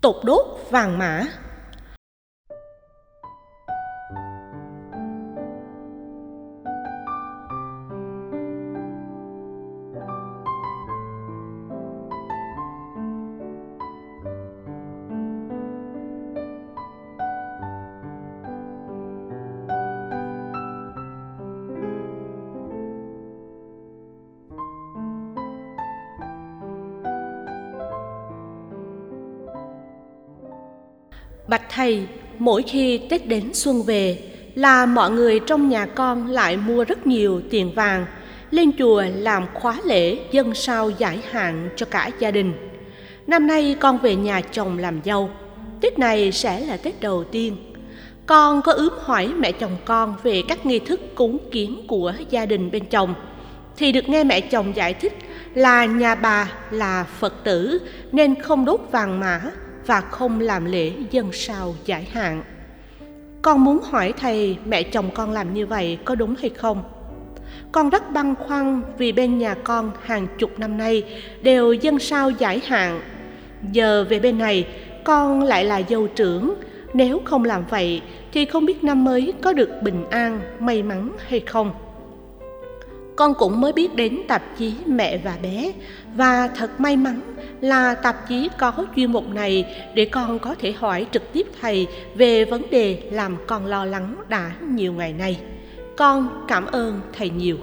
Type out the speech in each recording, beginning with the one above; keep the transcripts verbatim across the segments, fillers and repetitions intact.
Tột đốt vàng mã. Bạch thầy, mỗi khi Tết đến xuân về là mọi người trong nhà con lại mua rất nhiều tiền vàng, lên chùa làm khóa lễ dâng sao giải hạn cho cả gia đình. Năm nay con về nhà chồng làm dâu, Tết này sẽ là Tết đầu tiên. Con có ướm hỏi mẹ chồng con về các nghi thức cúng kiến của gia đình bên chồng, thì được nghe mẹ chồng giải thích là nhà bà là Phật tử nên không đốt vàng mã và không làm lễ dâng sao giải hạn. Con muốn hỏi thầy mẹ chồng con làm như vậy có đúng hay không? Con rất băn khoăn vì bên nhà con hàng chục năm nay đều dâng sao giải hạn. Giờ về bên này con lại là dâu trưởng, nếu không làm vậy thì không biết năm mới có được bình an, may mắn hay không. Con cũng mới biết đến tạp chí Mẹ và Bé, và thật may mắn là tạp chí có chuyên mục này để con có thể hỏi trực tiếp thầy về vấn đề làm con lo lắng đã nhiều ngày nay. Con cảm ơn thầy nhiều.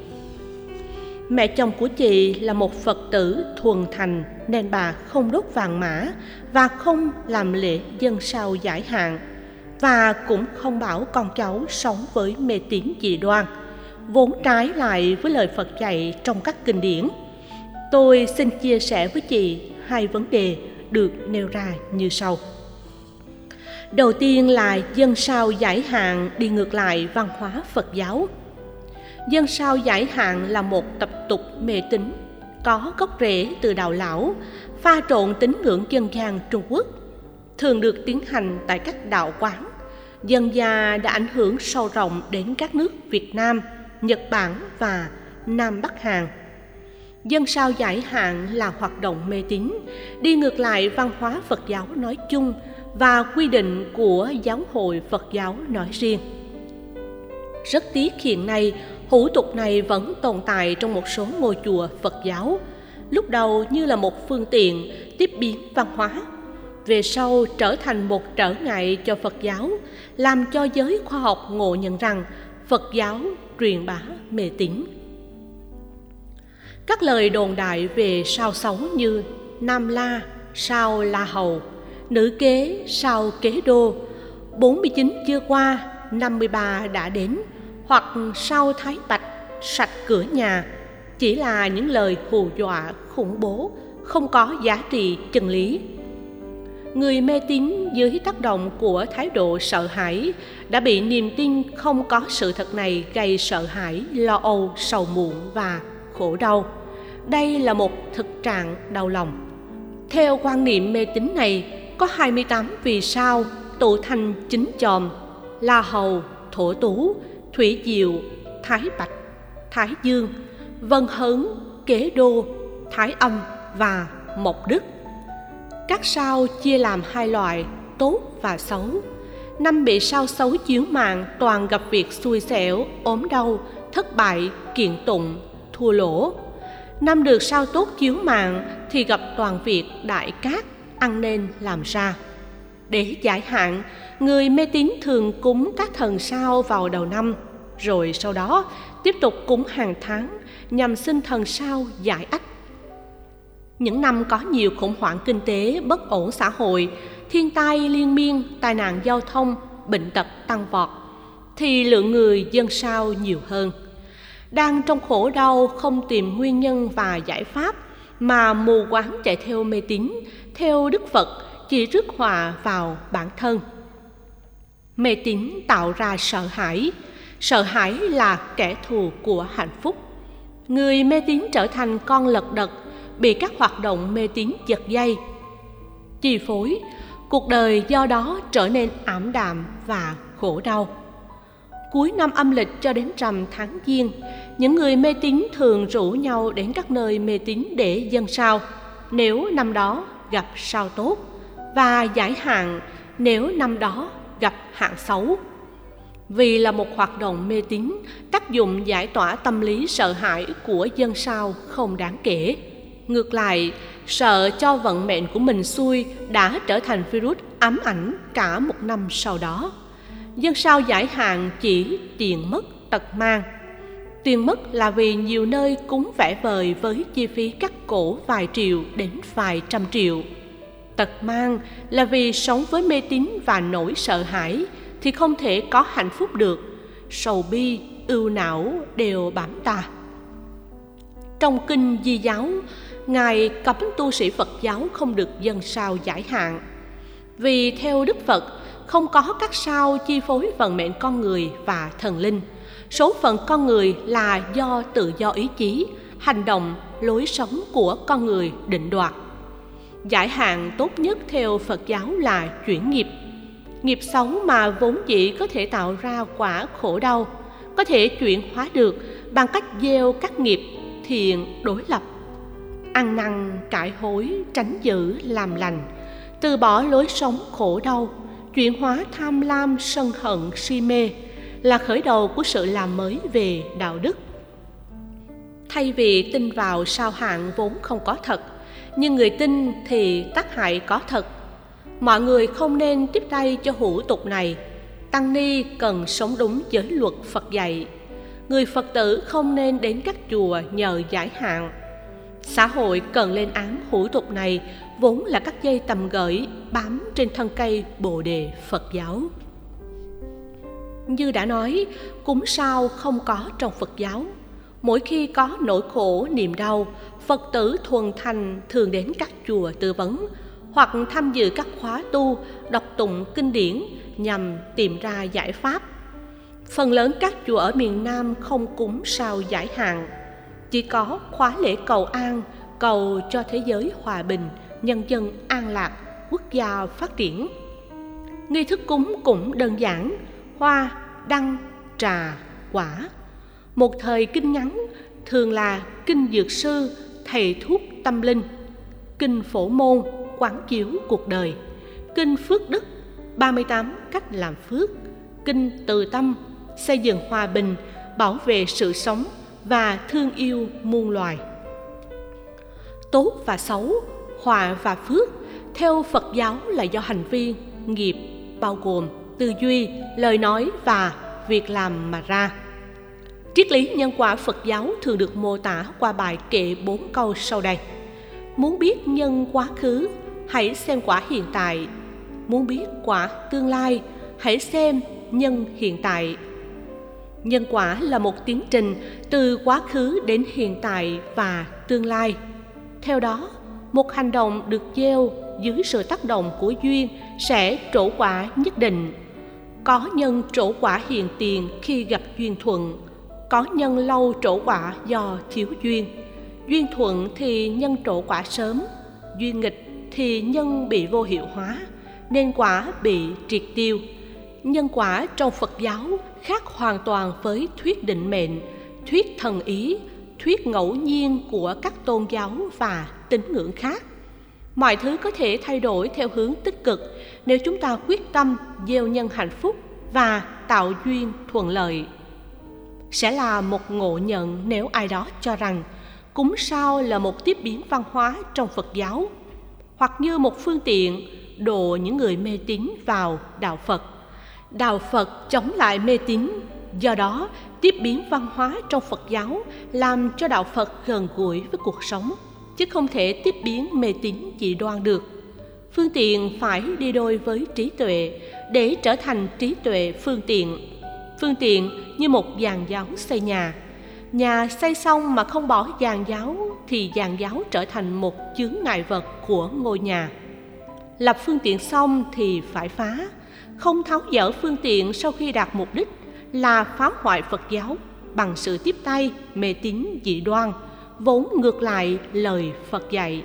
Mẹ chồng của chị là một Phật tử thuần thành nên bà không đốt vàng mã và không làm lễ dâng sao giải hạn, và cũng không bảo con cháu sống với mê tín dị đoan, vốn trái lại với lời Phật dạy trong các kinh điển. Tôi xin chia sẻ với chị hai vấn đề được nêu ra như sau. Đầu tiên là dâng sao giải hạn đi ngược lại văn hóa Phật giáo. Dâng sao giải hạn là một tập tục mê tín có gốc rễ từ đạo lão, pha trộn tín ngưỡng dân gian Trung Quốc, thường được tiến hành tại các đạo quán. Dần dà đã ảnh hưởng sâu rộng đến các nước Việt Nam, Nhật Bản và Nam Bắc Hàn. Dâng sao giải hạn là hoạt động mê tín, đi ngược lại văn hóa Phật giáo nói chung và quy định của Giáo hội Phật giáo nói riêng. Rất tiếc hiện nay, hủ tục này vẫn tồn tại trong một số ngôi chùa Phật giáo, lúc đầu như là một phương tiện tiếp biến văn hóa, về sau trở thành một trở ngại cho Phật giáo, làm cho giới khoa học ngộ nhận rằng Phật giáo truyền bá mê tín. Các lời đồn đại về sao xấu như Nam La, sao La Hầu, nữ kế, sao Kế Đô, bốn mươi chín chưa qua, năm mươi ba đã đến, hoặc sao Thái Bạch, sạch cửa nhà, chỉ là những lời hù dọa khủng bố, không có giá trị chân lý. Người mê tín dưới tác động của thái độ sợ hãi đã bị niềm tin không có sự thật này gây sợ hãi, lo âu, sầu muộn và khổ đau. Đây là một thực trạng đau lòng. Theo quan niệm mê tín này, có hai mươi tám vì sao tụ thành chín chòm: La Hầu, Thổ Tú, Thủy Diệu, Thái Bạch, Thái Dương, Vân Hớn, Kế Đô, Thái Âm và Mộc Đức. Các sao chia làm hai loại, tốt và xấu. Năm bị sao xấu chiếu mạng toàn gặp việc xui xẻo, ốm đau, thất bại, kiện tụng, thua lỗ. Năm được sao tốt chiếu mạng thì gặp toàn việc đại cát, ăn nên làm ra. Để giải hạn, người mê tín thường cúng các thần sao vào đầu năm, rồi sau đó tiếp tục cúng hàng tháng nhằm xin thần sao giải ách. Những năm có nhiều khủng hoảng kinh tế, bất ổn xã hội, thiên tai liên miên, tai nạn giao thông, bệnh tật tăng vọt, thì lượng người dâng sao nhiều hơn. Đang trong khổ đau không tìm nguyên nhân và giải pháp, mà mù quáng chạy theo mê tín, theo Đức Phật, chỉ rước họa vào bản thân. Mê tín tạo ra sợ hãi, sợ hãi là kẻ thù của hạnh phúc. Người mê tín trở thành con lật đật, bị các hoạt động mê tín giật dây, chi phối, cuộc đời do đó trở nên ảm đạm và khổ đau. Cuối năm âm lịch cho đến rằm tháng Giêng, những người mê tín thường rủ nhau đến các nơi mê tín để dâng sao, nếu năm đó gặp sao tốt, và giải hạn nếu năm đó gặp hạn xấu. Vì là một hoạt động mê tín, tác dụng giải tỏa tâm lý sợ hãi của dân sao không đáng kể. Ngược lại, sợ cho vận mệnh của mình xuôi đã trở thành virus ám ảnh cả một năm sau đó. Dân sao giải hạn chỉ tiền mất tật mang. Tiền mất là vì nhiều nơi cúng vẽ vời với chi phí cắt cổ vài triệu đến vài trăm triệu. Tật mang là vì sống với mê tín và nỗi sợ hãi thì không thể có hạnh phúc được. Sầu bi, ưu não đều bám ta. Trong kinh Di Giáo, Ngài cấm tu sĩ Phật giáo không được dâng sao giải hạn. Vì theo Đức Phật, không có các sao chi phối vận mệnh con người và thần linh. Số phận con người là do tự do ý chí, hành động, lối sống của con người định đoạt. Giải hạn tốt nhất theo Phật giáo là chuyển nghiệp. Nghiệp xấu mà vốn dĩ có thể tạo ra quả khổ đau, có thể chuyển hóa được bằng cách gieo các nghiệp thiện đối lập. Ăn năn, cải hối, tránh dữ, làm lành, từ bỏ lối sống khổ đau, chuyển hóa tham lam, sân hận, si mê là khởi đầu của sự làm mới về đạo đức. Thay vì tin vào sao hạn vốn không có thật, nhưng người tin thì tác hại có thật. Mọi người không nên tiếp tay cho hủ tục này. Tăng ni cần sống đúng giới luật Phật dạy. Người Phật tử không nên đến các chùa nhờ giải hạn. Xã hội cần lên án hủ tục này, vốn là các dây tầm gởi bám trên thân cây Bồ đề Phật giáo. Như đã nói, cúng sao không có trong Phật giáo. Mỗi khi có nỗi khổ, niềm đau, Phật tử thuần thành thường đến các chùa tư vấn hoặc tham dự các khóa tu, đọc tụng kinh điển nhằm tìm ra giải pháp. Phần lớn các chùa ở miền Nam không cúng sao giải hạn. Chỉ có khóa lễ cầu an, cầu cho thế giới hòa bình, nhân dân an lạc, quốc gia phát triển. Nghi thức cúng cũng đơn giản: hoa, đăng, trà, quả. Một thời kinh ngắn thường là kinh dược sư, thầy thuốc tâm linh, kinh phổ môn, quán chiếu cuộc đời, kinh phước đức, ba mươi tám cách làm phước, kinh từ tâm, xây dựng hòa bình, bảo vệ sự sống và thương yêu muôn loài. Tốt và xấu, họa và phước theo Phật giáo là do hành vi, nghiệp bao gồm tư duy, lời nói và việc làm mà ra. Triết lý nhân quả Phật giáo thường được mô tả qua bài kệ bốn câu sau đây. Muốn biết nhân quá khứ, hãy xem quả hiện tại. Muốn biết quả tương lai, hãy xem nhân hiện tại. Nhân quả là một tiến trình từ quá khứ đến hiện tại và tương lai. Theo đó, một hành động được gieo dưới sự tác động của duyên sẽ trổ quả nhất định. Có nhân trổ quả hiện tiền khi gặp duyên thuận, có nhân lâu trổ quả do thiếu duyên. Duyên thuận thì nhân trổ quả sớm, duyên nghịch thì nhân bị vô hiệu hóa, nên quả bị triệt tiêu. Nhân quả trong Phật giáo khác hoàn toàn với thuyết định mệnh, thuyết thần ý, thuyết ngẫu nhiên của các tôn giáo và tín ngưỡng khác. Mọi thứ có thể thay đổi theo hướng tích cực nếu chúng ta quyết tâm gieo nhân hạnh phúc và tạo duyên thuận lợi. Sẽ là một ngộ nhận nếu ai đó cho rằng cúng sao là một tiếp biến văn hóa trong Phật giáo, hoặc như một phương tiện đổ những người mê tín vào đạo Phật. Đạo Phật chống lại mê tín, do đó tiếp biến văn hóa trong Phật giáo làm cho đạo Phật gần gũi với cuộc sống, chứ không thể tiếp biến mê tín dị đoan được. Phương tiện phải đi đôi với trí tuệ để trở thành trí tuệ phương tiện. Phương tiện như một giàn giáo xây nhà. Nhà xây xong mà không bỏ giàn giáo thì giàn giáo trở thành một chướng ngại vật của ngôi nhà. Lập phương tiện xong thì phải phá. Không tháo dỡ phương tiện sau khi đạt mục đích là phá hoại Phật giáo bằng sự tiếp tay mê tín dị đoan, vốn ngược lại lời Phật dạy.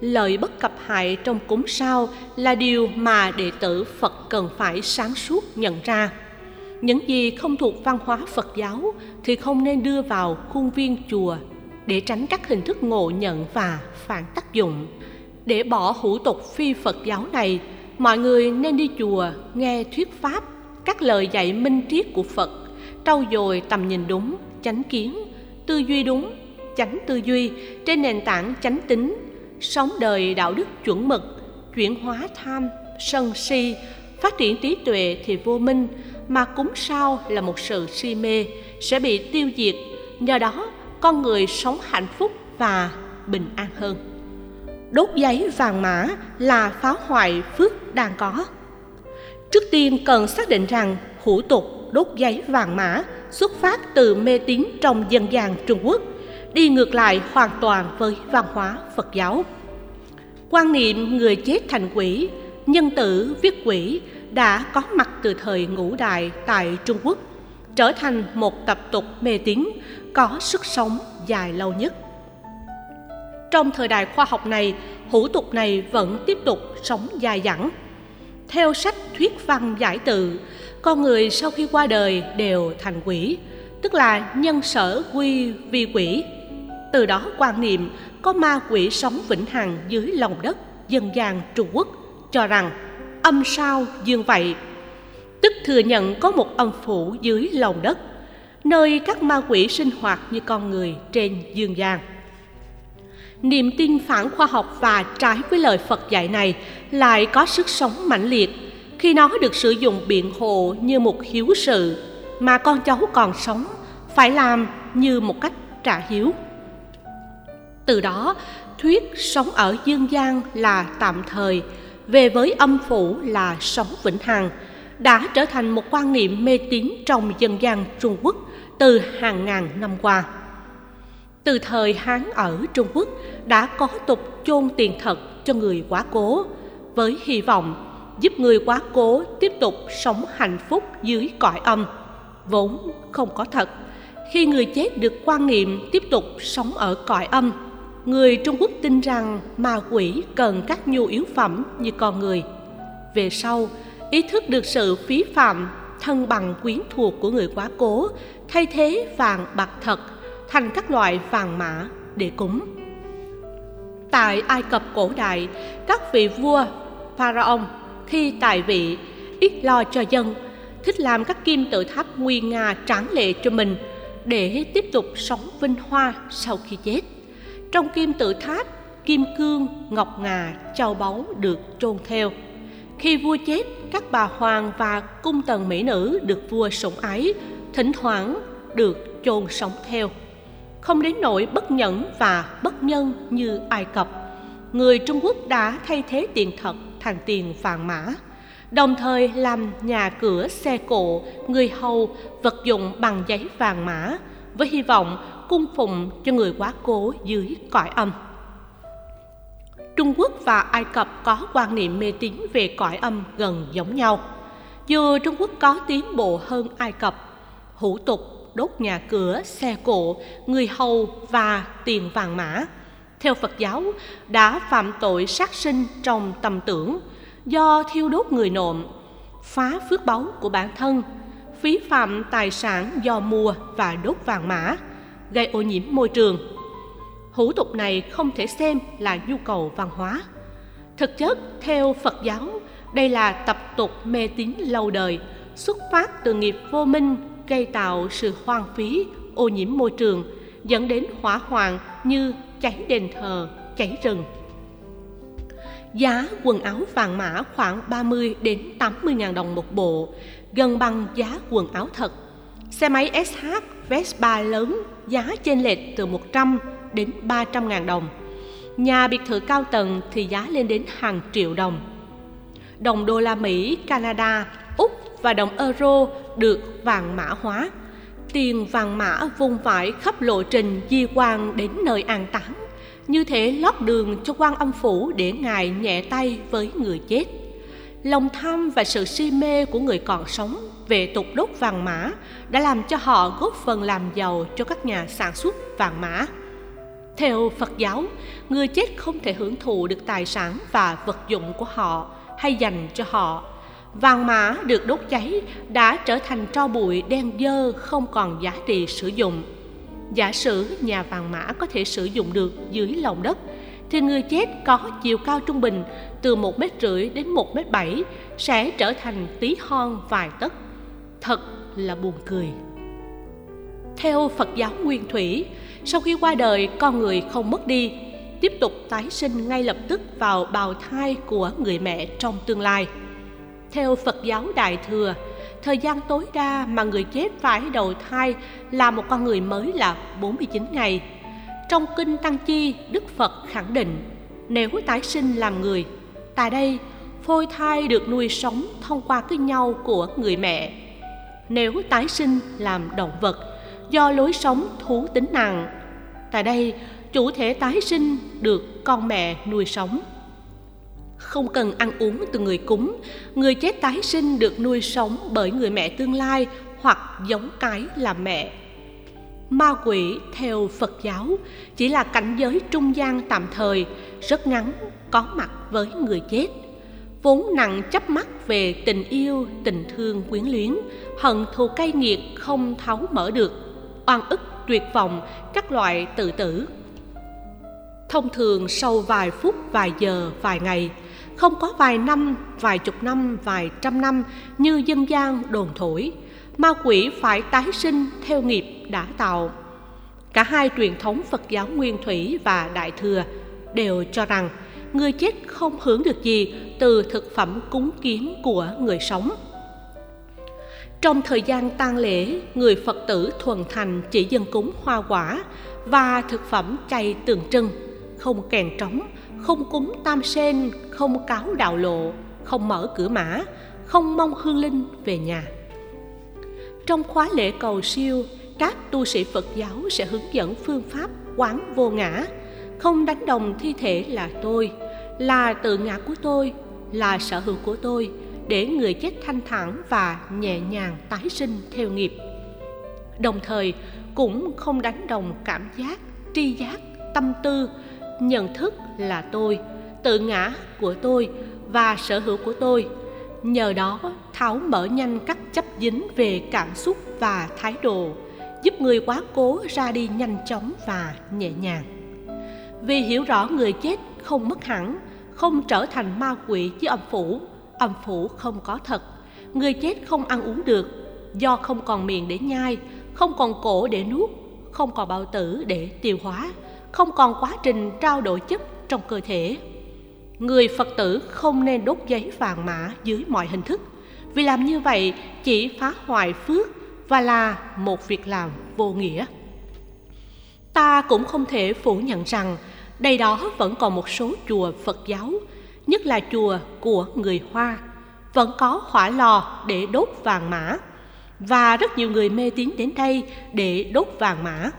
Lời bất cập hại trong cúng sao là điều mà đệ tử Phật cần phải sáng suốt nhận ra. Những gì không thuộc văn hóa Phật giáo thì không nên đưa vào khuôn viên chùa để tránh các hình thức ngộ nhận và phản tác dụng. Để bỏ hủ tục phi Phật giáo này, mọi người nên đi chùa nghe thuyết pháp, các lời dạy minh triết của Phật, trau dồi tầm nhìn đúng, chánh kiến, tư duy đúng, chánh tư duy trên nền tảng chánh tính, sống đời đạo đức chuẩn mực, chuyển hóa tham, sân si, phát triển trí tuệ thì vô minh, mà cúng sao là một sự si mê sẽ bị tiêu diệt, nhờ đó con người sống hạnh phúc và bình an hơn. Đốt giấy vàng mã là phá hoại phước đang có. Trước tiên cần xác định rằng hủ tục đốt giấy vàng mã xuất phát từ mê tín trong dân gian Trung Quốc, đi ngược lại hoàn toàn với văn hóa Phật giáo. Quan niệm người chết thành quỷ, nhân tử viết quỷ đã có mặt từ thời Ngũ Đại tại Trung Quốc, trở thành một tập tục mê tín có sức sống dài lâu nhất. Trong thời đại khoa học này, hủ tục này vẫn tiếp tục sống dài dẳng. Theo sách Thuyết Văn Giải Tự, con người sau khi qua đời đều thành quỷ, tức là nhân sở quy vi quỷ. Từ đó quan niệm có ma quỷ sống vĩnh hằng dưới lòng đất dân gian Trung Quốc cho rằng âm sao dương vậy, tức thừa nhận có một âm phủ dưới lòng đất, nơi các ma quỷ sinh hoạt như con người trên dương gian. Niềm tin phản khoa học và trái với lời Phật dạy này lại có sức sống mãnh liệt khi nó được sử dụng biện hộ như một hiếu sự mà con cháu còn sống phải làm như một cách trả hiếu. Từ đó, thuyết sống ở dương gian là tạm thời, về với âm phủ là sống vĩnh hằng đã trở thành một quan niệm mê tín trong dân gian Trung Quốc từ hàng ngàn năm qua. Từ thời Hán ở Trung Quốc đã có tục chôn tiền thật cho người quá cố, với hy vọng giúp người quá cố tiếp tục sống hạnh phúc dưới cõi âm, vốn không có thật. Khi người chết được quan niệm tiếp tục sống ở cõi âm, người Trung Quốc tin rằng ma quỷ cần các nhu yếu phẩm như con người. Về sau, ý thức được sự phí phạm, thân bằng quyến thuộc của người quá cố thay thế vàng bạc thật thành các loại vàng mã để cúng. Tại Ai Cập cổ đại, các vị vua, pharaoh khi tại vị ít lo cho dân, thích làm các kim tự tháp nguy nga tráng lệ cho mình để tiếp tục sống vinh hoa sau khi chết. Trong kim tự tháp, kim cương, ngọc ngà, châu báu được chôn theo. Khi vua chết, các bà hoàng và cung tần mỹ nữ được vua sủng ái, thỉnh thoảng được chôn sống theo. Không đến nỗi bất nhẫn và bất nhân như Ai Cập, người Trung Quốc đã thay thế tiền thật thành tiền vàng mã, đồng thời làm nhà cửa, xe cộ, người hầu, vật dụng bằng giấy vàng mã, với hy vọng cung phụng cho người quá cố dưới cõi âm. Trung Quốc và Ai Cập có quan niệm mê tín về cõi âm gần giống nhau. Dù Trung Quốc có tiến bộ hơn Ai Cập, hủ tục đốt nhà cửa, xe cộ, người hầu và tiền vàng mã theo Phật giáo đã phạm tội sát sinh trong tầm tưởng, do thiêu đốt người nộm, phá phước báu của bản thân, phí phạm tài sản do mua và đốt vàng mã, gây ô nhiễm môi trường. Hủ tục này không thể xem là nhu cầu văn hóa. Thực chất, theo Phật giáo, đây là tập tục mê tín lâu đời, xuất phát từ nghiệp vô minh, gây tạo sự hoang phí, ô nhiễm môi trường, dẫn đến hỏa hoạn như cháy đền thờ, cháy rừng. Giá quần áo vàng mã khoảng ba mươi đến tám mươi nghìn đồng một bộ, gần bằng giá quần áo thật. Xe máy ét hát, Vespa lớn giá chênh lệch từ một trăm đến ba trăm nghìn đồng. Nhà biệt thự cao tầng thì giá lên đến hàng triệu đồng. Đồng đô la Mỹ, Canada, Úc và đồng euro được vàng mã hóa. Tiền vàng mã vung vãi khắp lộ trình di quan đến nơi an táng, như thế lót đường cho quan âm phủ để ngài nhẹ tay với người chết. Lòng tham và sự si mê của người còn sống về tục đốt vàng mã đã làm cho họ góp phần làm giàu cho các nhà sản xuất vàng mã. Theo Phật giáo, người chết không thể hưởng thụ được tài sản và vật dụng của họ hay dành cho họ. Vàng mã được đốt cháy đã trở thành tro bụi đen dơ, không còn giá trị sử dụng. Giả sử nhà vàng mã có thể sử dụng được dưới lòng đất thì người chết có chiều cao trung bình từ một mét rưỡi đến một mét bảy sẽ trở thành tí hon vài tấc. Thật là buồn cười. Theo Phật giáo Nguyên Thủy, sau khi qua đời con người không mất đi, tiếp tục tái sinh ngay lập tức vào bào thai của người mẹ trong tương lai. Theo Phật giáo Đại Thừa, thời gian tối đa mà người chết phải đầu thai là một con người mới là bốn mươi chín ngày. Trong Kinh Tăng Chi, Đức Phật khẳng định, nếu tái sinh làm người, tại đây phôi thai được nuôi sống thông qua cái nhau của người mẹ. Nếu tái sinh làm động vật, do lối sống thú tính nặng, tại đây chủ thể tái sinh được con mẹ nuôi sống. Không cần ăn uống từ người cúng, người chết tái sinh được nuôi sống bởi người mẹ tương lai hoặc giống cái làm mẹ. Ma quỷ theo Phật giáo chỉ là cảnh giới trung gian tạm thời, rất ngắn, có mặt với người chết. Vốn nặng chấp mắc về tình yêu, tình thương quyến luyến, hận thù cay nghiệt không tháo mở được, oan ức, tuyệt vọng, các loại tự tử. Thông thường sau vài phút, vài giờ, vài ngày, không có vài năm, vài chục năm, vài trăm năm như dân gian đồn thổi, ma quỷ phải tái sinh theo nghiệp đã tạo. Cả hai truyền thống Phật giáo Nguyên Thủy và Đại Thừa đều cho rằng người chết không hưởng được gì từ thực phẩm cúng kiến của người sống. Trong thời gian tang lễ, người Phật tử thuần thành chỉ dâng cúng hoa quả và thực phẩm chay tượng trưng, không kèn trống, không cúng tam sen, không cáo đạo lộ, không mở cửa mã, không mong hương linh về nhà. Trong khóa lễ cầu siêu, các tu sĩ Phật giáo sẽ hướng dẫn phương pháp quán vô ngã, không đánh đồng thi thể là tôi, là tự ngã của tôi, là sở hữu của tôi, để người chết thanh thản và nhẹ nhàng tái sinh theo nghiệp. Đồng thời cũng không đánh đồng cảm giác, tri giác, tâm tư, nhận thức là tôi, tự ngã của tôi và sở hữu của tôi. Nhờ đó tháo mở nhanh các chấp dính về cảm xúc và thái độ, giúp người quá cố ra đi nhanh chóng và nhẹ nhàng. Vì hiểu rõ người chết không mất hẳn, không trở thành ma quỷ chứ âm phủ, âm phủ không có thật, người chết không ăn uống được, do không còn miệng để nhai, không còn cổ để nuốt, không còn bào tử để tiêu hóa, không còn quá trình trao đổi chất trong cơ thể. Người Phật tử không nên đốt giấy vàng mã dưới mọi hình thức, vì làm như vậy chỉ phá hoại phước và là một việc làm vô nghĩa. Ta cũng không thể phủ nhận rằng đây đó vẫn còn một số chùa Phật giáo, nhất là chùa của người Hoa, vẫn có hỏa lò để đốt vàng mã, và rất nhiều người mê tín đến đây để đốt vàng mã.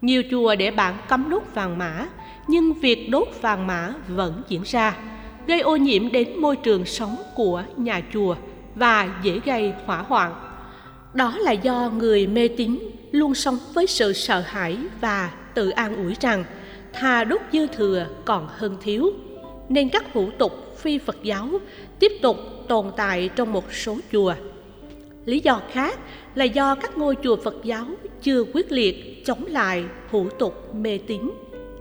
Nhiều chùa để bản cấm đốt vàng mã, nhưng việc đốt vàng mã vẫn diễn ra, gây ô nhiễm đến môi trường sống của nhà chùa và dễ gây hỏa hoạn. Đó là do người mê tín luôn sống với sự sợ hãi và tự an ủi rằng thà đốt dư thừa còn hơn thiếu, nên các hủ tục phi Phật giáo tiếp tục tồn tại trong một số chùa. Lý do khác là do các ngôi chùa Phật giáo chưa quyết liệt chống lại hủ tục mê tín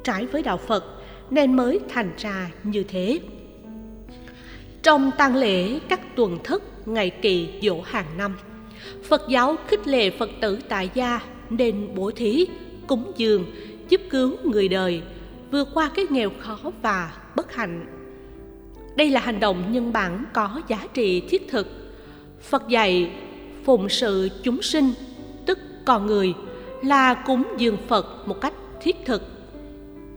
trái với đạo Phật nên mới thành ra như thế. Trong tang lễ các tuần thất, ngày kỳ, giỗ hàng năm, Phật giáo khích lệ Phật tử tại gia nên bố thí, cúng dường, giúp cứu người đời, vượt qua cái nghèo khó và bất hạnh. Đây là hành động nhân bản có giá trị thiết thực. Phật dạy phụng sự chúng sinh, tức con người, là cúng dường Phật một cách thiết thực.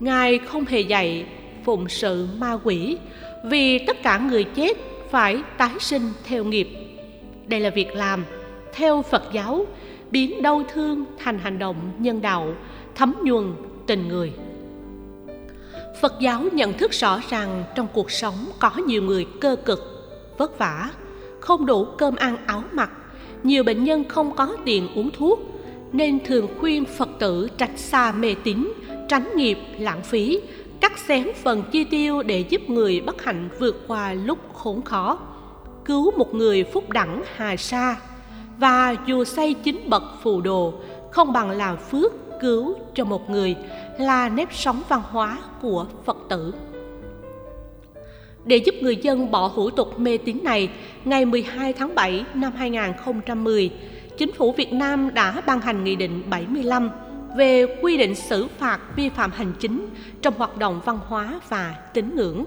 Ngài không hề dạy phụng sự ma quỷ, vì tất cả người chết phải tái sinh theo nghiệp. Đây là việc làm theo Phật giáo, biến đau thương thành hành động nhân đạo, thấm nhuần tình người. Phật giáo nhận thức rõ rằng trong cuộc sống có nhiều người cơ cực, vất vả, không đủ cơm ăn áo mặc, nhiều bệnh nhân không có tiền uống thuốc, nên thường khuyên Phật tử tránh xa mê tín, tránh nghiệp lãng phí, cắt xén phần chi tiêu để giúp người bất hạnh vượt qua lúc khốn khó, cứu một người phúc đẳng hà sa. Và dù xây chín bậc phù đồ, không bằng làm phước cứu cho một người là nếp sống văn hóa của Phật tử. Để giúp người dân bỏ hủ tục mê tín này, ngày mười hai tháng bảy năm hai nghìn không trăm mười, Chính phủ Việt Nam đã ban hành Nghị định bảy mươi lăm về quy định xử phạt vi phạm hành chính trong hoạt động văn hóa và tín ngưỡng.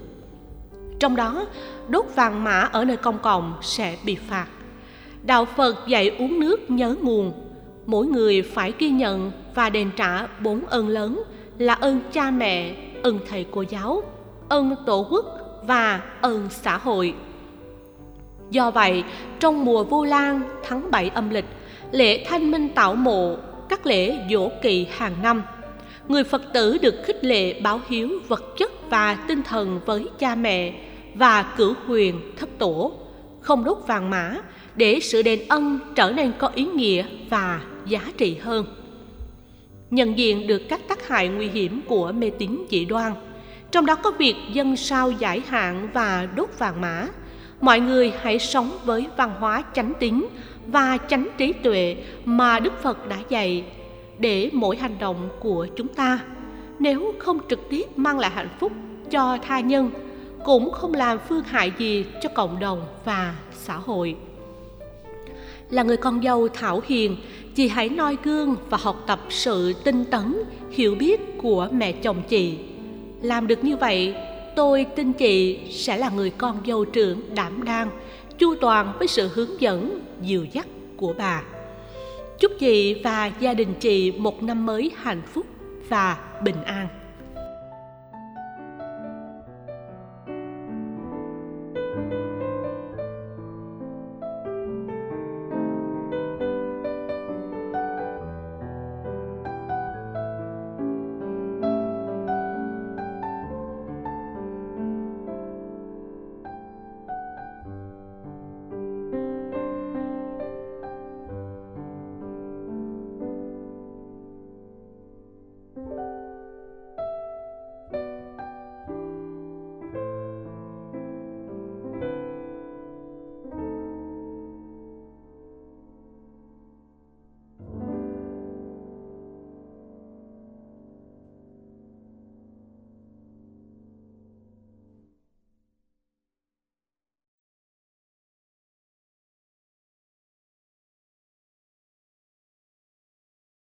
Trong đó, đốt vàng mã ở nơi công cộng sẽ bị phạt. Đạo Phật dạy uống nước nhớ nguồn, mỗi người phải ghi nhận và đền trả bốn ơn lớn là ơn cha mẹ, ơn thầy cô giáo, ơn tổ quốc và ơn xã hội. Do vậy, trong mùa Vu Lan tháng bảy âm lịch, lễ Thanh Minh Tảo Mộ, các lễ giỗ kỳ hàng năm, người Phật tử được khích lệ báo hiếu vật chất và tinh thần với cha mẹ và cửu huyền thất tổ, không đốt vàng mã để sự đền ân trở nên có ý nghĩa và giá trị hơn. Nhận diện được các tác hại nguy hiểm của mê tín dị đoan, trong đó có việc dân sao giải hạn và đốt vàng mã, mọi người hãy sống với văn hóa chánh tín và chánh trí tuệ mà Đức Phật đã dạy, để mỗi hành động của chúng ta, nếu không trực tiếp mang lại hạnh phúc cho tha nhân, cũng không làm phương hại gì cho cộng đồng và xã hội. Là người con dâu Thảo Hiền, chị hãy noi gương và học tập sự tinh tấn, hiểu biết của mẹ chồng chị. Làm được như vậy, tôi tin chị sẽ là người con dâu trưởng đảm đang, chu toàn với sự hướng dẫn, dìu dắt của bà. Chúc chị và gia đình chị một năm mới hạnh phúc và bình an.